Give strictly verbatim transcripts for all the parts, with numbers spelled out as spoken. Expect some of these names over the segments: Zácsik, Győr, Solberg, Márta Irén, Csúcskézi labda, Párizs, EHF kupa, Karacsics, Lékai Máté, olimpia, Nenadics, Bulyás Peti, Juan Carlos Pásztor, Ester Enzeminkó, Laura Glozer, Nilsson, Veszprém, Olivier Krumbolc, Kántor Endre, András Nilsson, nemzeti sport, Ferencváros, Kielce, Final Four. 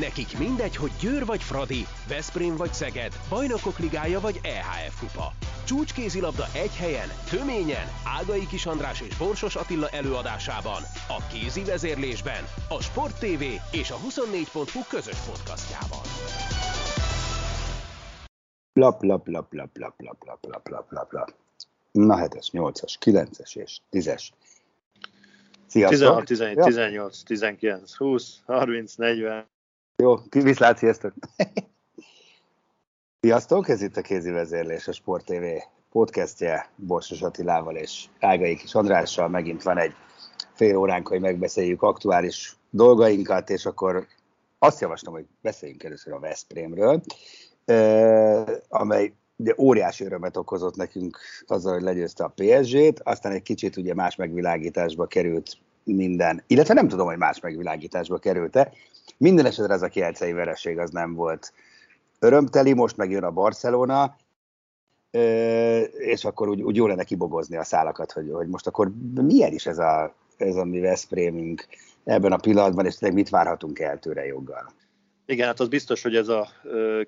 Nekik mindegy, hogy Győr vagy Fradi, Veszprém vagy Szeged, Bajnokok ligája vagy E H F kupa. Csúcskézi labda egy helyen, töményen, Ágai Kis András és Borsos Attila előadásában, a Kézi Vezérlésben, a Sport té vé és a huszonnégy pont hu közös podcastjában. Lap, lap, lap, lap, lap, lap, lap, lap, lap, lap, lap. Na hetes, nyolcas, kilences és tízes. Sziasztok! tizenhat, tizenhét, tizennyolc, tizenkilenc, húsz, harminc, negyven. Jó, viszlát, sziasztok! Sziasztok, ez itt a Kézi Vezérlés, a Sport té vé podcastje Borsos Attilával és Ágai Kis Andrással. Megint van egy fél óránk, hogy megbeszéljük aktuális dolgainkat, és akkor azt javaslom, hogy beszéljünk először a Veszprémről, amely ugye óriási örömet okozott nekünk azzal, hogy legyőzte a P S G-t, aztán egy kicsit ugye más megvilágításba került minden, illetve nem tudom, hogy más megvilágításba került-e. Minden esetre ez a kielcei vereség az nem volt örömteli, most meg jön a Barcelona, és akkor úgy, úgy jó lenne kibogozni a szálakat, hogy, hogy most akkor milyen is ez a, ez a mi Veszprémünk ebben a pillanatban, és tényleg mit várhatunk el tőle joggal. Igen, hát az biztos, hogy ez a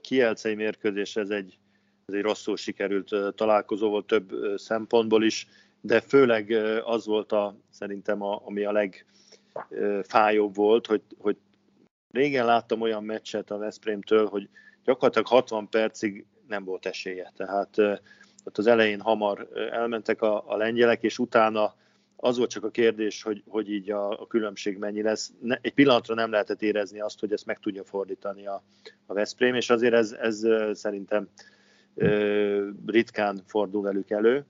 kielcei mérkőzés, ez egy Ez egy rosszul sikerült találkozó volt több szempontból is, de főleg az volt a, szerintem, a, ami a legfájóbb volt, hogy, hogy régen láttam olyan meccset a Veszprémtől, hogy gyakorlatilag hatvan percig nem volt esélye. Tehát ott az elején hamar elmentek a, a lengyelek, és utána az volt csak a kérdés, hogy, hogy így a, a különbség mennyi lesz. Ne, egy pillanatra nem lehetett érezni azt, hogy ezt meg tudja fordítani a, a Veszprém, és azért ez, ez szerintem ritkán fordul velük elő,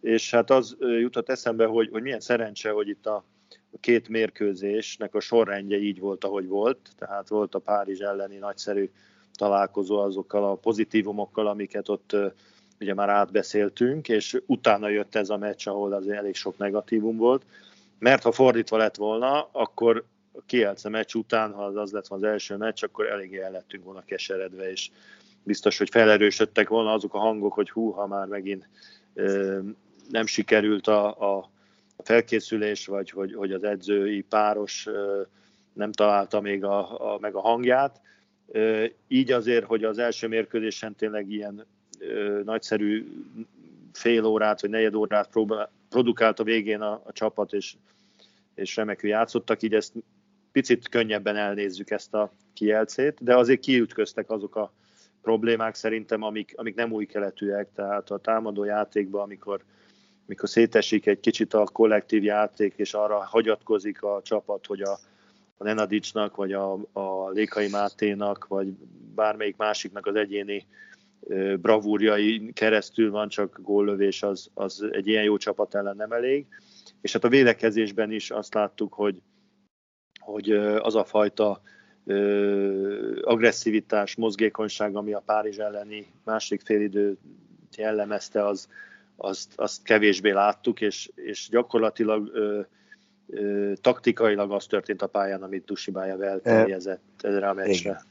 és hát az jutott eszembe, hogy, hogy milyen szerencse, hogy itt a két mérkőzésnek a sorrendje így volt, ahogy volt, tehát volt a Párizs elleni nagyszerű találkozó azokkal a pozitívumokkal, amiket ott ugye már átbeszéltünk, és utána jött ez a meccs, ahol azért elég sok negatívum volt, mert ha fordítva lett volna, akkor a Kielce meccs után, ha az, az lett volna az első meccs, akkor eléggé el lettünk volna keseredve, és biztos, hogy felerősödtek volna azok a hangok, hogy hú, ha már megint ö, nem sikerült a, a felkészülés, vagy hogy, hogy az edzői páros ö, nem találta még a, a, meg a hangját. Ö, így azért, hogy az első mérkőzésen tényleg ilyen ö, nagyszerű fél órát, vagy negyed órát próbál, produkált a végén a, a csapat, és, és remekül játszottak, így ezt picit könnyebben elnézzük ezt a Kielcét, de azért kiütköztek azok a problémák szerintem, amik, amik nem új keletűek, tehát a támadó játékban, amikor, amikor szétesik egy kicsit a kollektív játék, és arra hagyatkozik a csapat, hogy a, a Nenadicsnak, vagy a, a Lékai Máténak, vagy bármelyik másiknak az egyéni ö, bravúrjai keresztül van, csak góllövés az, az egy ilyen jó csapat ellen nem elég. És hát a védekezésben is azt láttuk, hogy, hogy az a fajta agresszivitás, mozgékonyság, ami a Párizs elleni másik félidőt jellemezte, az, azt, azt kevésbé láttuk, és, és gyakorlatilag ö, ö, taktikailag az történt a pályán, amit Dujshebaev elterjezett erre a meccsre.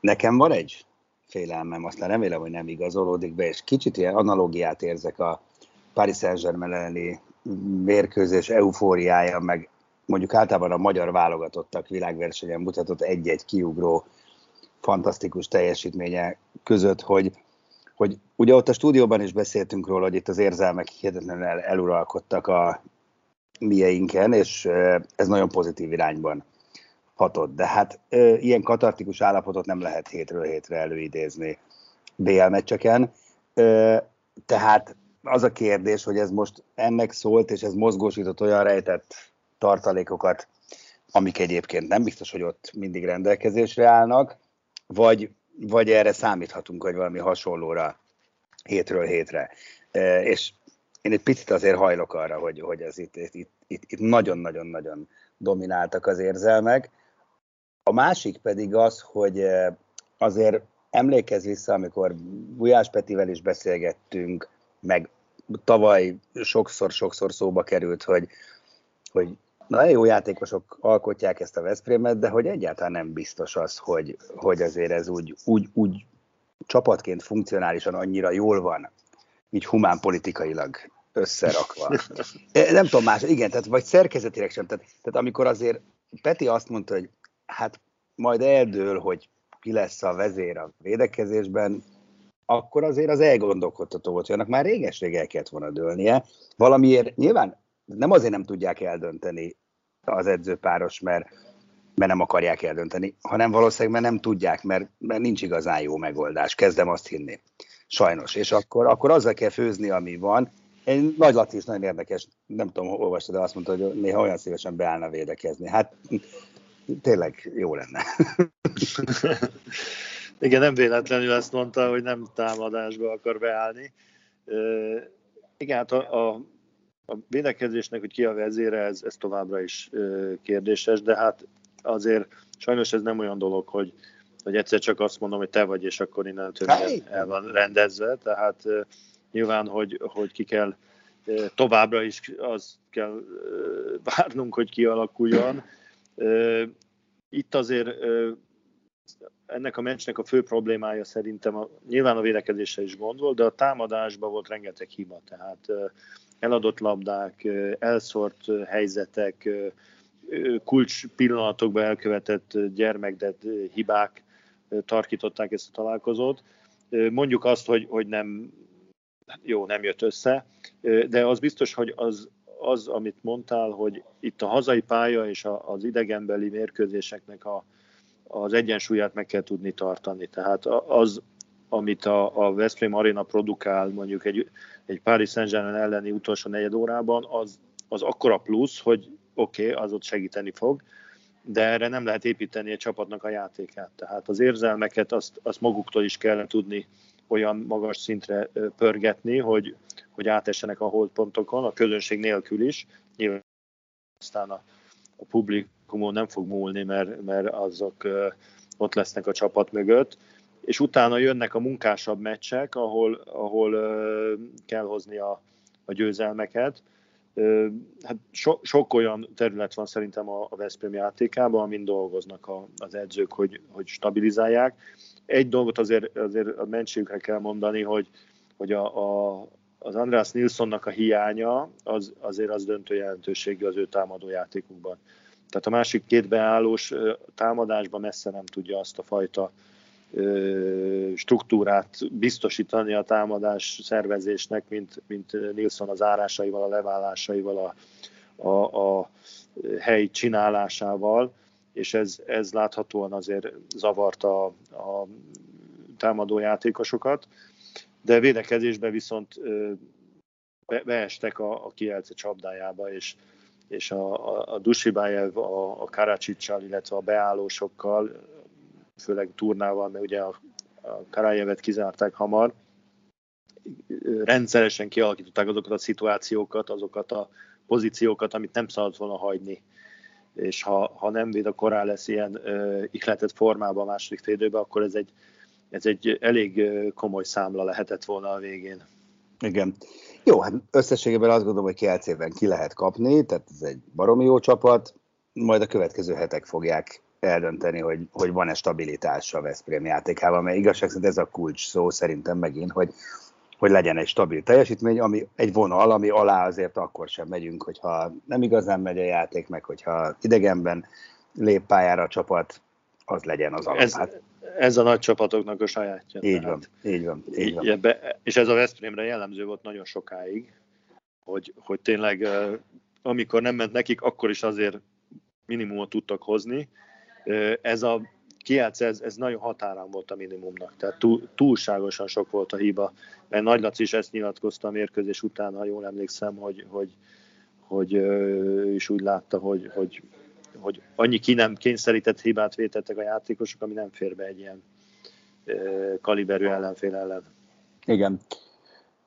Nekem van egy félelmem, aztán remélem, hogy nem igazolódik be, és kicsit ilyen analógiát érzek a Paris Saint-Germain elleni mérkőzés eufóriája, meg mondjuk általában a magyar válogatottak világversenyen mutatott egy-egy kiugró fantasztikus teljesítménye között, hogy, hogy ugye ott a stúdióban is beszéltünk róla, hogy itt az érzelmek hihetetlenül el, eluralkodtak a mieinken, és ez nagyon pozitív irányban hatott. De hát ilyen katartikus állapotot nem lehet hétről hétre előidézni bé el meccseken, tehát az a kérdés, hogy ez most ennek szólt, és ez mozgósított olyan rejtett tartalékokat, amik egyébként nem biztos, hogy ott mindig rendelkezésre állnak, vagy, vagy erre számíthatunk, hogy valami hasonlóra hétről hétre. E, és én egy picit azért hajlok arra, hogy, hogy ez itt, itt, itt, itt nagyon-nagyon-nagyon domináltak az érzelmek. A másik pedig az, hogy azért emlékezz vissza, amikor Bulyás Petivel is beszélgettünk, meg tavaly sokszor-sokszor szóba került, hogy hogy nagyon jó játékosok alkotják ezt a Veszprémet, de hogy egyáltalán nem biztos az, hogy, hogy azért ez úgy, úgy, úgy csapatként funkcionálisan annyira jól van, így humán politikailag összerakva. Nem tudom más, igen, tehát vagy szerkezetileg sem. Tehát, tehát amikor azért Peti azt mondta, hogy hát majd eldől, hogy ki lesz a vezér a védekezésben, akkor azért az elgondolkodható volt, hogy annak már réges-rég el kellett volna dőlnie. Valamiért nyilván nem azért nem tudják eldönteni az edzőpáros, mert, mert nem akarják eldönteni, hanem valószínűleg mert nem tudják, mert, mert nincs igazán jó megoldás. Kezdem azt hinni. Sajnos. És akkor, akkor azzal kell főzni, ami van. Én, Nagy Laci is nagyon érdekes, nem tudom, olvastad, de azt mondta, hogy néha olyan szívesen beállna védekezni. Hát tényleg jó lenne. Igen, nem véletlenül azt mondta, hogy nem támadásba akar beállni. Igen, hát a, a A védekezésnek, hogy ki a vezére, ez, ez továbbra is ö, kérdéses, de hát azért sajnos ez nem olyan dolog, hogy, hogy egyszer csak azt mondom, hogy te vagy, és akkor innentől el van rendezve. Tehát ö, nyilván, hogy, hogy ki kell, ö, továbbra is azt kell ö, várnunk, hogy kialakuljon. Ö, itt azért ö, ennek a meccsnek a fő problémája szerintem a, nyilván a védekezésre is gond volt, de a támadásban volt rengeteg hiba, tehát ö, eladott labdák, elszórt helyzetek, kulcs pillanatokban elkövetett gyermekded hibák tarkították ezt a találkozót. Mondjuk azt, hogy, hogy nem, jó, nem jött össze, de az biztos, hogy az, az amit mondtál, hogy itt a hazai pálya és az idegenbeli mérkőzéseknek a, az egyensúlyát meg kell tudni tartani. Tehát az, amit a, a Veszprém Arena produkál mondjuk egy, egy Paris Saint-Germain elleni utolsó negyed órában, az, az akkora plusz, hogy oké, okay, az ott segíteni fog, de erre nem lehet építeni egy csapatnak a játékát. Tehát az érzelmeket azt, azt maguktól is kell tudni olyan magas szintre pörgetni, hogy, hogy átessenek a holdpontokon, a közönség nélkül is. Nyilván aztán a, a publikumon nem fog múlni, mert, mert azok ott lesznek a csapat mögött. És utána jönnek a munkásabb meccsek, ahol, ahol uh, kell hozni a, a győzelmeket. Uh, hát so, sok olyan terület van szerintem a, a Veszprém játékában, amin dolgoznak a, az edzők, hogy, hogy stabilizálják. Egy dolgot azért, azért a mentségükre kell mondani, hogy, hogy a, a, az András Nilssonnak a hiánya az, azért az döntő jelentőségű az ő támadó játékukban. Tehát a másik két beállós támadásban messze nem tudja azt a fajta struktúrát biztosítani a támadás szervezésnek, mint, mint Nilsson az árásaival, a leválásaival, a, a, a hely csinálásával, és ez, ez láthatóan azért zavarta a, a támadó játékosokat, de védekezésben viszont be, beestek a, a Kielce csapdájába, és és a, a, a Dujshebaev, a, a Karacsicsal, illetve a beállósokkal, főleg Turnával, mert ugye a, a Karajevet kizárták hamar, rendszeresen kialakították azokat a szituációkat, azokat a pozíciókat, amit nem szabad volna hagyni. És ha, ha nem véd a korán lesz ilyen ö, ihletett formában a második félidőben, akkor ez egy, ez egy elég ö, komoly számla lehetett volna a végén. Igen. Jó, hát összességében azt gondolom, hogy Kielcében ki lehet kapni, tehát ez egy baromi jó csapat, majd a következő hetek fogják eldönteni, hogy, hogy van-e stabilitás a Veszprém játékában, mert igazság szerint ez a kulcs szó szerintem megint, hogy, hogy legyen egy stabil teljesítmény, ami egy vonal, ami alá azért akkor sem megyünk, hogyha nem igazán megy a játék, meg hogyha idegenben lép pályára a csapat, az legyen az alap. Ez, ez a nagy csapatoknak a sajátja. Így van, így van. Így van. Ebbe, és ez a Veszprémre jellemző volt nagyon sokáig, hogy, hogy tényleg amikor nem ment nekik, akkor is azért minimumot tudtak hozni. Ez a Kielce, ez, ez nagyon határán volt a minimumnak, tehát túl, túlságosan sok volt a hiba, mert Nagy Laci is ezt nyilatkozta a mérkőzés után, ha jól emlékszem, hogy, hogy, hogy ő is úgy látta, hogy, hogy, hogy annyi ki nem kényszerített hibát vétettek a játékosok, ami nem fér be egy ilyen kaliberű ellenfél ellen. Igen.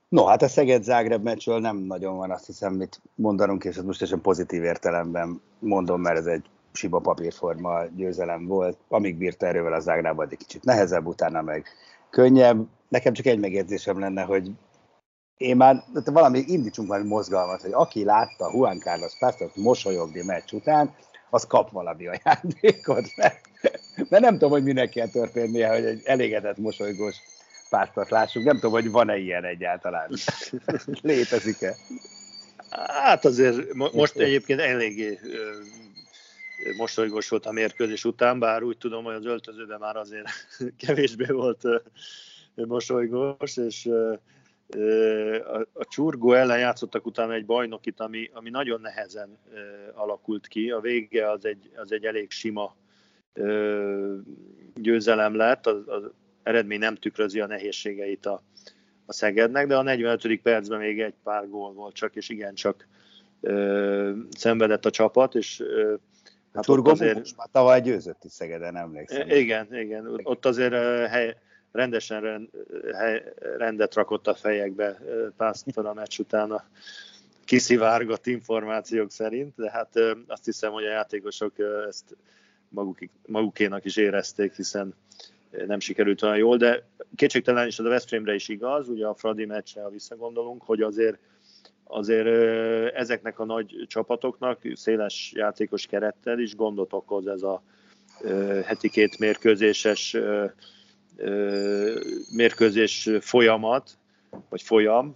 No, hát a Szeged-Zágráb meccsről nem nagyon van, azt hiszem, mit mondanunk, és ezt most teljesen pozitív értelemben mondom, mert ez egy sima papírforma győzelem volt, amíg bírta erővel a Zágráb, addig kicsit nehezebb, utána meg könnyebb. Nekem csak egy megjegyzésem lenne, hogy én már, valami indítsunk valami mozgalmat, hogy aki látta Juan Carlos Pásztort mosolyogni meccs után, az kap valami ajándékot, mert, mert nem tudom, hogy minek kell történnie, hogy egy elégedett mosolygós Pásztort lássuk, nem tudom, hogy van-e ilyen egyáltalán, létezik-e? Hát azért most egyébként eléggé mosolygós volt a mérkőzés után, bár úgy tudom, hogy az öltözőben már azért kevésbé volt mosolygós, és a Csurgó ellen játszottak utána egy bajnokit, ami, ami nagyon nehezen alakult ki. A vége az egy, az egy elég sima győzelem lett, az, az eredmény nem tükrözi a nehézségeit a, a Szegednek, de a negyvenötödik percben még egy pár gól volt csak, és igencsak ö, szenvedett a csapat, és ö, hát Csurgó azért, most már tavaly győzött is Szegeden, emlékszem. Igen, igen, ott azért ö, hely, rendesen rend, hely, rendet rakott a fejekbe Pásztor a meccs után a kiszivárgott információk szerint, de hát ö, azt hiszem, hogy a játékosok ö, ezt maguk, magukénak is érezték, hiszen nem sikerült olyan jól, de kétségtelen is az a Veszprémre is igaz, ugye a Fradi meccsre, ha visszagondolunk, hogy azért, azért ezeknek a nagy csapatoknak széles játékos kerettel is gondot okoz ez a heti két mérkőzéses mérkőzés folyamat, vagy folyam,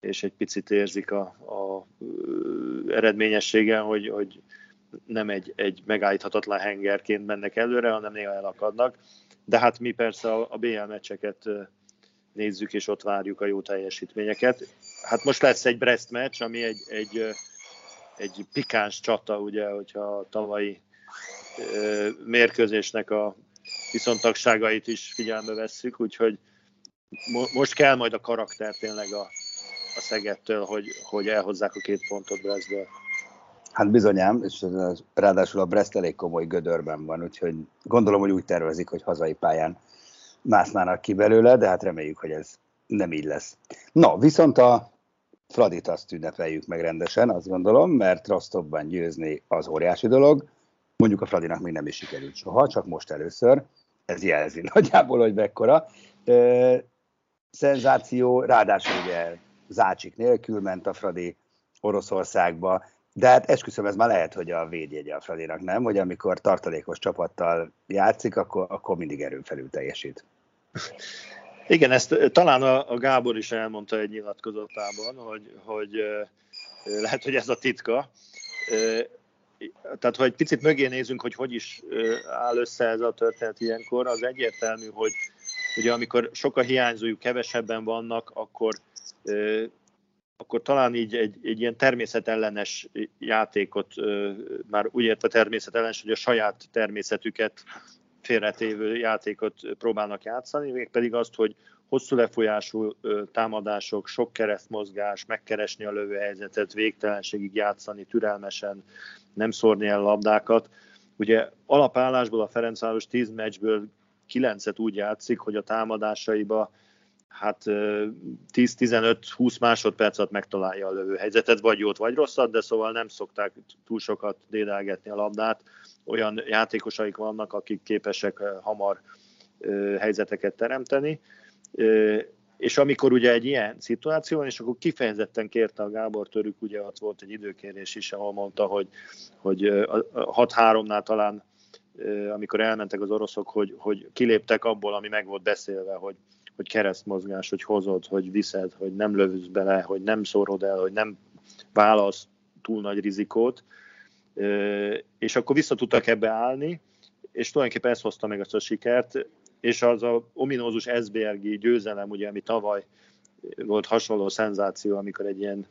és egy picit érzik a, a eredményességen, hogy, hogy nem egy, egy megállíthatatlan hengerként mennek előre, hanem néha elakadnak. De hát mi persze a bé el meccseket nézzük, és ott várjuk a jó teljesítményeket. Hát most lesz egy Brest meccs, ami egy, egy, egy pikáns csata, ugye, hogyha a tavalyi mérkőzésnek a viszontagságait is figyelme vesszük, úgyhogy most kell majd a karakter tényleg a, a Szegedtől, hogy, hogy elhozzák a két pontot Brestből. Hát bizonyám, és ráadásul a Brest elég komoly gödörben van, úgyhogy gondolom, hogy úgy tervezik, hogy hazai pályán másznának ki belőle, de hát reméljük, hogy ez nem így lesz. Na, viszont a Fradit azt ünnepeljük meg rendesen, azt gondolom, mert Rostovban győzni az óriási dolog. Mondjuk a Fradinak még nem is sikerült soha, csak most először. Ez jelzi nagyjából, hogy mekkora. E, szenzáció, ráadásul ugye Zácsik nélkül ment a Fradi Oroszországba. De hát esküszöm, ez már lehet, hogy a védjegye a Fradinak, nem? Hogy amikor tartalékos csapattal játszik, akkor, akkor mindig erőn felül teljesít. Igen, ezt talán a, a Gábor is elmondta egy nyilatkozatában, hogy, hogy lehet, hogy ez a titka. Tehát, ha egy picit mögé nézünk, hogy hogy is áll össze ez a történet ilyenkor, az egyértelmű, hogy ugye amikor sokan hiányzójuk, kevesebben vannak, akkor... akkor talán így egy, egy ilyen természetellenes játékot, ö, már úgy értve természetellenes, hogy a saját természetüket félretévő játékot próbálnak játszani, mégpedig azt, hogy hosszú lefolyású ö, támadások, sok keresztmozgás, megkeresni a lövőhelyzetet, végtelenségig játszani, türelmesen, nem szórni el labdákat. Ugye alapállásból a Ferencváros tíz meccsből kilencet úgy játszik, hogy a támadásaiba hát tíz-tizenöt-húsz másodperc alatt megtalálja a lövőhelyzetet, vagy jót, vagy rosszat, de szóval nem szokták túl sokat dédelgetni a labdát. Olyan játékosaik vannak, akik képesek hamar helyzeteket teremteni. És amikor ugye egy ilyen szituáció van, és akkor kifejezetten kérte a Gábor Törük, ugye ott volt egy időkérés is, ahol mondta, hogy, hogy hat-háromnál talán, amikor elmentek az oroszok, hogy, hogy kiléptek abból, ami meg volt beszélve, hogy hogy keresztmozgás, hogy hozod, hogy viszed, hogy nem lövsz bele, hogy nem szórod el, hogy nem válasz túl nagy rizikót. És akkor vissza tudtak ebbe állni, és tulajdonképpen ez hozta meg azt a sikert, és az a ominózus esbjergi győzelem, ugye, ami tavaly volt hasonló szenzáció, amikor egy ilyen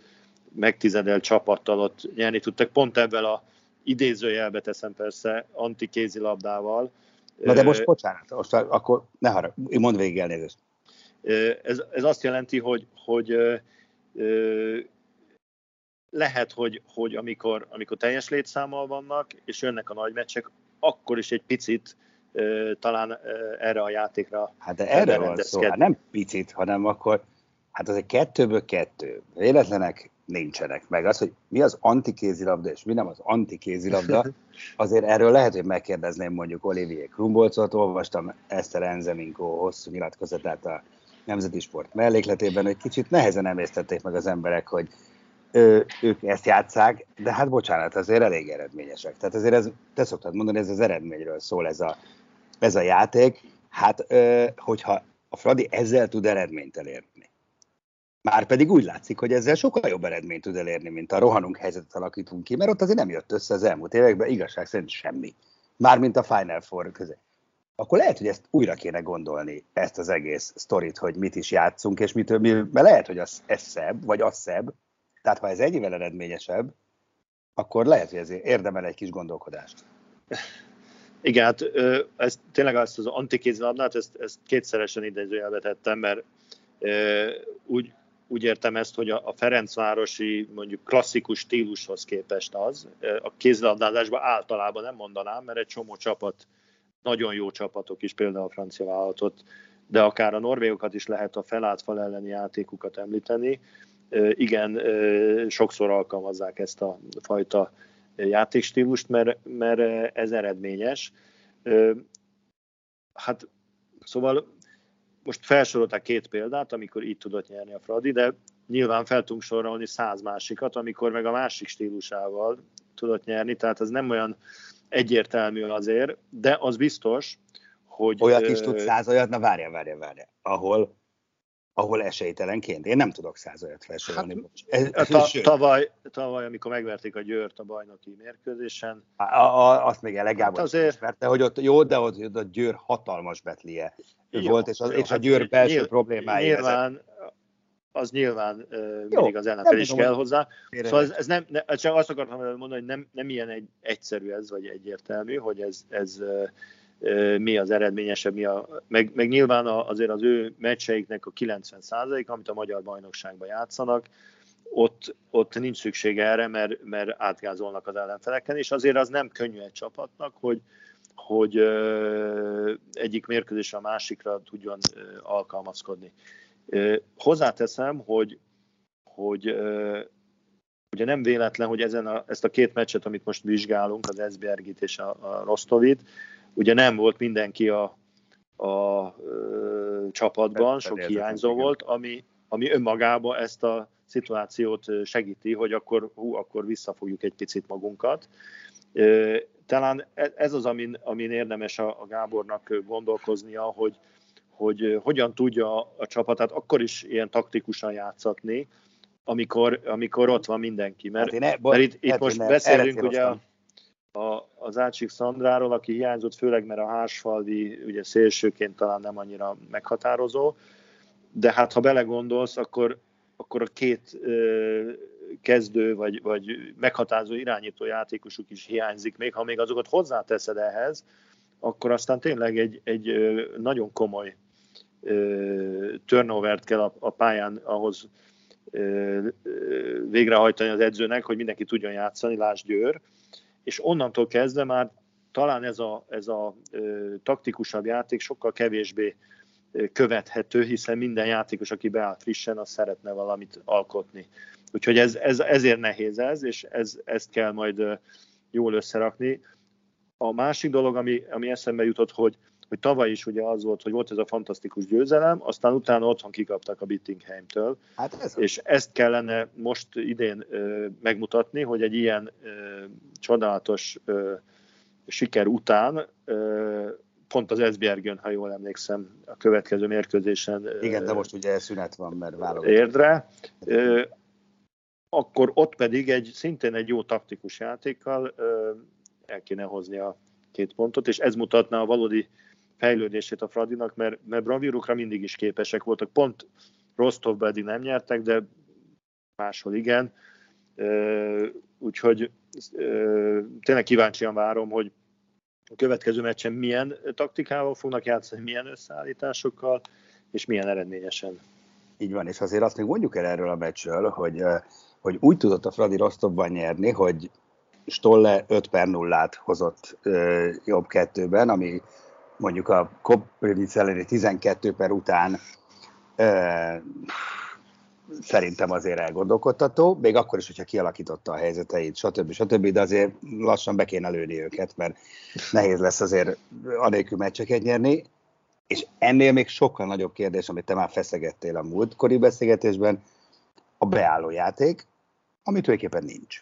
megtizedelt csapattal ott nyerni tudtak, pont ebben a idézőjelbe teszem persze, antikézi labdával. Na de most bocsánat, most akkor ne haragudj, mondd végig, elnézést. Ez, ez azt jelenti, hogy, hogy ö, lehet, hogy, hogy amikor, amikor teljes létszámmal vannak, és jönnek a nagy meccsek, akkor is egy picit ö, talán ö, erre a játékra. Hát de erre van szó, hát nem picit, hanem akkor, hát az egy kettőből kettő. Véletlenek nincsenek meg. Az, hogy mi az antikézilabda, és mi nem az antikézilabda, azért erről lehet, hogy megkérdezném mondjuk Olivier Krumbolcot. Olvastam Ester Enzeminkó hosszú nyilatkozatát a Nemzeti Sport mellékletében, hogy kicsit nehezen emésztették meg az emberek, hogy ő, ők ezt játsszák, de hát bocsánat, azért elég eredményesek. Tehát azért ez, te szoktad mondani, ez az eredményről szól ez a, ez a játék. Hát, hogyha a Fradi ezzel tud eredményt elérni, Márpedig úgy látszik, hogy ezzel sokkal jobb eredményt tud elérni, mint a rohanunk helyzetet alakítunk ki, mert ott azért nem jött össze az elmúlt években igazság szerint semmi. Mármint a Final Four közé. Akkor lehet, hogy ezt újra kéne gondolni, ezt az egész sztorit, hogy mit is játszunk, és mitől, mert lehet, hogy az, ez szebb, vagy az szebb. Tehát ha ez ennyivel eredményesebb, akkor lehet, hogy ez érdemel egy kis gondolkodást. Igen, hát ez, tényleg azt az antikézilabdát, ezt, ezt kétszeresen idézőjelbe tettem, mert úgy, úgy értem ezt, hogy a ferencvárosi mondjuk klasszikus stílushoz képest az, a kézilabdázásban általában nem mondanám, mert egy csomó csapat, nagyon jó csapatok is, például a francia vállalatot, de akár a norvégokat is lehet a felálltfal elleni játékukat említeni. Igen, sokszor alkalmazzák ezt a fajta játékstílust, mert, mert ez eredményes. Hát szóval most felsorolták két példát, amikor így tudott nyerni a Fradi, de nyilván fel tudunk sorolni száz másikat, amikor meg a másik stílusával tudott nyerni, tehát ez nem olyan egyértelmű azért, de az biztos, hogy... Olyat is tud száz olyat? Na várjál, várjál, várjál. Ahol, ahol esélytelenként. Én nem tudok száz olyat felsorolni. Hát, ta, tavaly, tavaly, amikor megverték a Győrt a bajnoki mérkőzésen... A, a, azt még elegábban hát azért... verte, hogy ott jó, de ott, ott a Győr hatalmas betlie jó, volt, és, az, jó, és hát a Győr belső nyilv, problémái... Nyilván, ezek. Az nyilván jó, mindig az ellenfél is kell hozzá. Szóval ez, ez nem, ne, csak azt akartam mondani, hogy nem, nem ilyen egy, egyszerű ez, vagy egyértelmű, hogy ez, ez e, mi az eredményesebb, mi a, meg, meg nyilván azért az ő meccseiknek a kilencven százalék, amit a magyar bajnokságban játszanak, ott, ott nincs szükség erre, mert, mert átgázolnak az ellenfeleken, és azért az nem könnyű egy csapatnak, hogy, hogy e, egyik mérkőzésre a másikra tudjon e, alkalmazkodni. Hozzáteszem, hogy, hogy ö, ugye nem véletlen, hogy ezen a, ezt a két meccset, amit most vizsgálunk, az Esbjergit és a, a Rostovit, ugye nem volt mindenki a, a ö, csapatban, sok hiányzó volt, ami, ami önmagában ezt a szituációt segíti, hogy akkor, hú, akkor visszafogjuk egy picit magunkat. Ö, talán ez az, amin, amin érdemes a, a Gábornak gondolkoznia, hogy hogy hogyan tudja a csapatát akkor is ilyen taktikusan játszatni, amikor, amikor ott van mindenki. Mert, hát ne, bo- mert itt, itt most ne, beszélünk ugye a, a, a Zácsik Szandráról, aki hiányzott, főleg mert a Hársfalvi ugye szélsőként talán nem annyira meghatározó, de hát ha belegondolsz, akkor, akkor a két ö, kezdő vagy, vagy meghatározó irányító játékosuk is hiányzik, még ha még azokat hozzáteszed ehhez, akkor aztán tényleg egy, egy nagyon komoly turnovert kell a pályán ahhoz végrehajtani az edzőnek, hogy mindenki tudjon játszani, lásd Győr, és onnantól kezdve már talán ez a, ez a taktikusabb játék sokkal kevésbé követhető, hiszen minden játékos, aki beáll frissen, az szeretne valamit alkotni. Úgyhogy ez, ez, ezért nehéz ez, és ez, ezt kell majd jól összerakni. A másik dolog, ami, ami eszembe jutott, hogy, hogy tavaly is ugye az volt, hogy volt ez a fantasztikus győzelem, aztán utána otthon kikaptak a Bittingheimtől, hát ez és az. Ezt kellene most idén ö, megmutatni, hogy egy ilyen ö, csodálatos ö, siker után, ö, pont az Esbjergön, ha jól emlékszem, a következő mérkőzésen... Igen, de most ugye szünet van, mert válogatott. Érdre. Ö, akkor ott pedig egy szintén egy jó taktikus játékkal... Ö, el kéne hozni a két pontot, és ez mutatná a valódi fejlődését a Fradinak, mert, mert bravírokra mindig is képesek voltak. Pont Rostovban eddig nem nyertek, de máshol igen. Úgyhogy tényleg kíváncsian várom, hogy a következő meccsen milyen taktikával fognak játszani, milyen összeállításokkal, és milyen eredményesen. Így van, és azért azt még mondjuk el erről a meccsről, hogy, hogy úgy tudott a Fradi Rostovban nyerni, hogy Stolle öt per nullát hozott ö, jobb kettőben, ami mondjuk a Koprivnic elleni tizenkét per után ö, szerintem azért elgondolkodtató, még akkor is, hogyha kialakította a helyzeteit, stb. stb., de azért lassan be kéne lőni őket, mert nehéz lesz azért anélkül meccseket nyerni, és ennél még sokkal nagyobb kérdés, amit te már feszegettél a múltkori beszélgetésben, a beálló játék, ami tulajdonképpen nincs.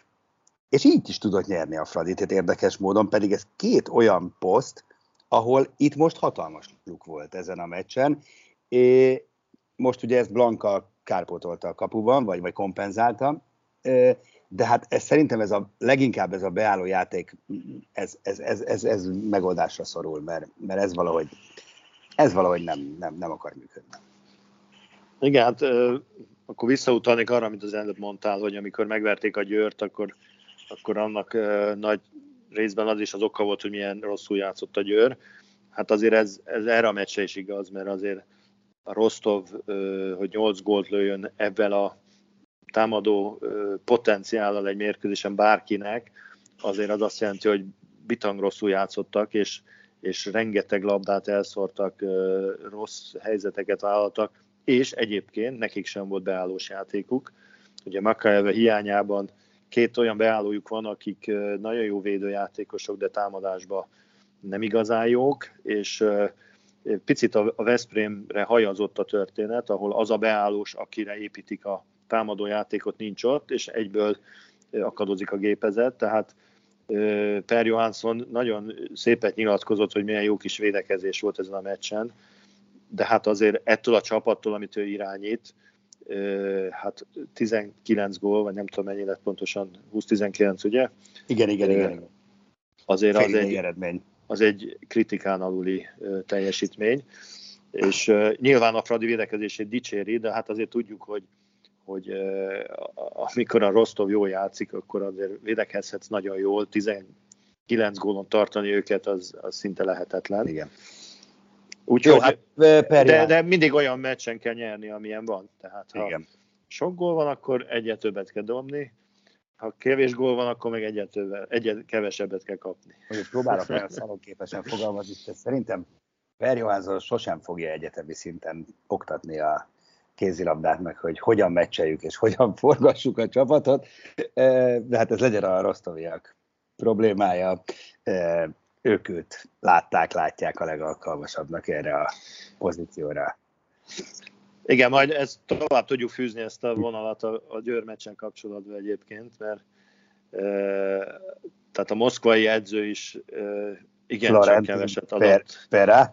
És így is tudott nyerni a Fradi, tehát érdekes módon, pedig ez két olyan poszt, ahol itt most hatalmas luk volt ezen a meccsen. É, most ugye ezt Blanka kárpótolta a kapuban, vagy, vagy kompenzálta. De hát ez, szerintem ez a, leginkább ez a beálló játék, ez, ez, ez, ez, ez megoldásra szorul, mert, mert ez valahogy, ez valahogy nem, nem, nem akar működni. Igen, hát euh, akkor visszautalnék arra, amit az előbb mondtál, hogy amikor megverték a Győrt, akkor, akkor annak euh, nagy részben az is az oka volt, hogy milyen rosszul játszott a Győr. Hát azért ez, ez erre a meccsre is igaz, mert azért a Rostov, euh, hogy nyolc gólt lőjön ebben a támadó potenciállal egy mérkőzésen bárkinek, azért az azt jelenti, hogy bitang rosszul játszottak, és, és rengeteg labdát elszórtak, rossz helyzeteket vállaltak, és egyébként nekik sem volt beállós játékuk. Ugye Makaeve hiányában két olyan beállójuk van, akik nagyon jó védőjátékosok, de támadásban nem igazán jók, és picit a Veszprémre hajazott a történet, ahol az a beállós, akire építik a támadó játékot, nincs ott, és egyből akadozik a gépezet. Tehát Per Johansson nagyon szépet nyilatkozott, hogy milyen jó kis védekezés volt ezen a meccsen, de hát azért ettől a csapattól, amit ő irányít, hát tizenkilenc gól, vagy nem tudom mennyi lett pontosan, húsz-tizenkilenc, ugye? Igen, igen, igen. Azért az egy, az egy kritikán aluli teljesítmény, és nyilván a Fradi védekezését dicséri, de hát azért tudjuk, hogy hogy eh, amikor a Rostov jól játszik, akkor azért védekezhetsz nagyon jól, tizenkilenc gólon tartani őket, az, az szinte lehetetlen. Igen. Úgy, jó, hogy, hát, de, de mindig olyan meccsen kell nyerni, amilyen van. Tehát ha igen, sok gól van, akkor egyet többet kell dobni, ha kevés gól van, akkor meg egyet, többet, egyet kevesebbet kell kapni. Hogy próbálok olyan szalonképesen fogalmazni, szerintem Per Johansson sosem fogja egyetemi szinten oktatni a kézilabdát, meg hogy hogyan meccseljük és hogyan forgassuk a csapatot, de hát ez legyen a rosztoviak problémája. Ők őt látták, látják a legalkalmasabbnak erre a pozícióra. Igen, majd ezt tovább tudjuk fűzni, ezt a vonalat a, a Győr meccsen kapcsolatban egyébként, mert e, tehát a moszkvai edző is e, igencsak keveset adott. Per, perá.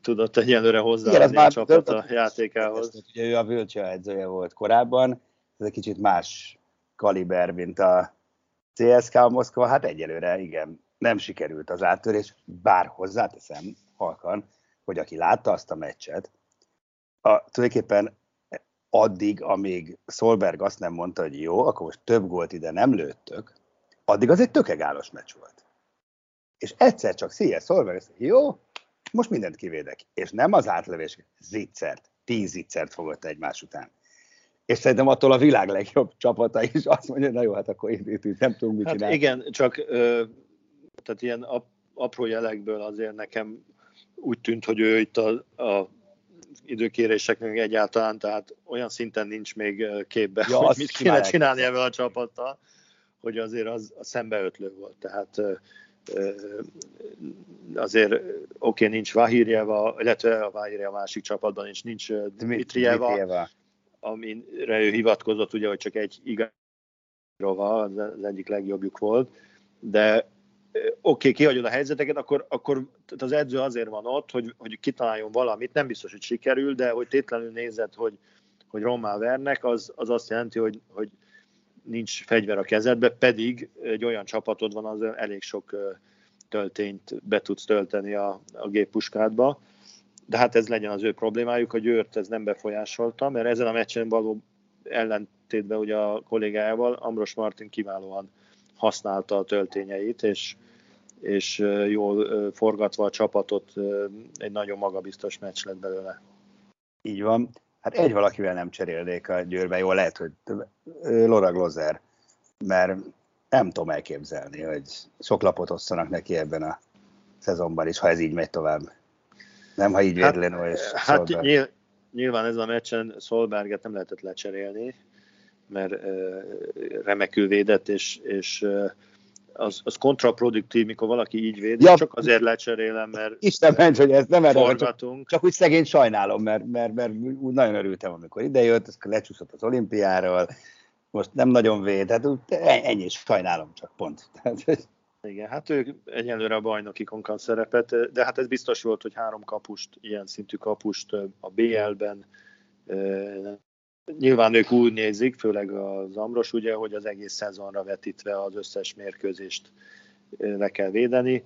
Tudott egyenlőre hozzáadni a csapat a játékához. Ugye ő a Völcsia edzője volt korábban, ez egy kicsit más kaliber, mint a cé es ká Moszkva, hát egyelőre igen, nem sikerült az áttörés, bár hozzáteszem halkan, hogy aki látta azt a meccset, a, tulajdonképpen addig, amíg Solberg azt nem mondta, hogy jó, akkor most több gólt ide nem lőttök, addig az egy tökegálos meccs volt. És egyszer csak szíje Solberg azt mondja, jó, most mindent kivédek, és nem az átlövés, zicsert, tíz zicsert fogott egymás után. És szerintem attól a világ legjobb csapata is azt mondja, na jó, hát akkor itt, itt nem tudunk mit hát csinálni. Igen, csak ö, tehát ilyen ap, apró jelekből azért nekem úgy tűnt, hogy ő itt a, a időkéréseknek egyáltalán, tehát olyan szinten nincs még képben, ja, hogy mit kéne csinálni ebben a csapattal, hogy azért az a szembeötlő volt. Tehát ö, azért oké, okay, nincs Vahirjeva, illetve a Vahirjeva másik csapatban is, nincs Dmitrieva, amire ő hivatkozott, ugye, hogy csak egy Igorova, az egyik legjobbjuk volt, de oké, okay, kihagyod a helyzeteket, akkor, akkor az edző azért van ott, hogy, hogy kitaláljon valamit, nem biztos, hogy sikerül, de hogy tétlenül nézed, hogy, hogy rommá vernek, az, az azt jelenti, hogy, hogy nincs fegyver a kezedbe, pedig egy olyan csapatod van, az elég sok töltényt be tudsz tölteni a, a géppuskádba. De hát ez legyen az ő problémájuk, hogy őt ez nem befolyásolta, mert ezen a meccsen való ellentétben ugye a kollégájával Ambros Martin kiválóan használta a töltényeit, és, és jól forgatva a csapatot egy nagyon magabiztos meccs lett belőle. Így van. Hát egy valakivel nem cserélnék a Győrbe, jól lehet, hogy Laura Glozer, mert nem tudom elképzelni, hogy sok lapot osszanak neki ebben a szezonban is, ha ez így megy tovább. Nem, ha így véd Leno és hát Solberg. Nyilván ezen a meccsen Solberget nem lehetett lecserélni, mert remekül védett, és, és az, az kontraproduktív, mikor valaki így véd, ja, csak azért lecserélem, mert Isten ments, hogy ezt nem erre, csak, csak úgy szegény sajnálom, mert, mert, mert úgy nagyon örültem, amikor idejött, lecsúszott az olimpiáról, most nem nagyon véd, hát ennyi is sajnálom, csak pont. Igen, hát ők egyenlőre a bajnokikon kap szerepet, de hát ez biztos volt, hogy három kapust, ilyen szintű kapust a bé el-ben Nyilván ők úgy nézik, főleg az Amros, ugye, hogy az egész szezonra vetítve az összes mérkőzést le kell védeni.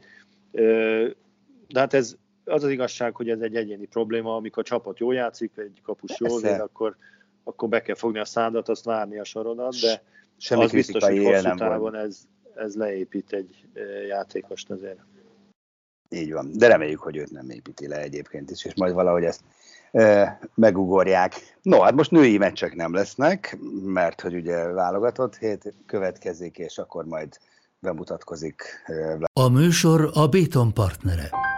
De hát ez az az igazság, hogy ez egy egyéni probléma, amikor a csapat jól játszik, egy kapus jól véd, akkor, akkor be kell fogni a szádat, azt várni a sorodat, de semmi az biztos, hogy hosszú távon ez, ez leépít egy játékost azért. Így van, de reméljük, hogy őt nem építi le egyébként is, és majd valahogy ezt e, megugorják. No, hát most női meccsek nem lesznek, mert hogy ugye válogatott hét következik, és akkor majd bemutatkozik. E, a műsor a Béton partnere.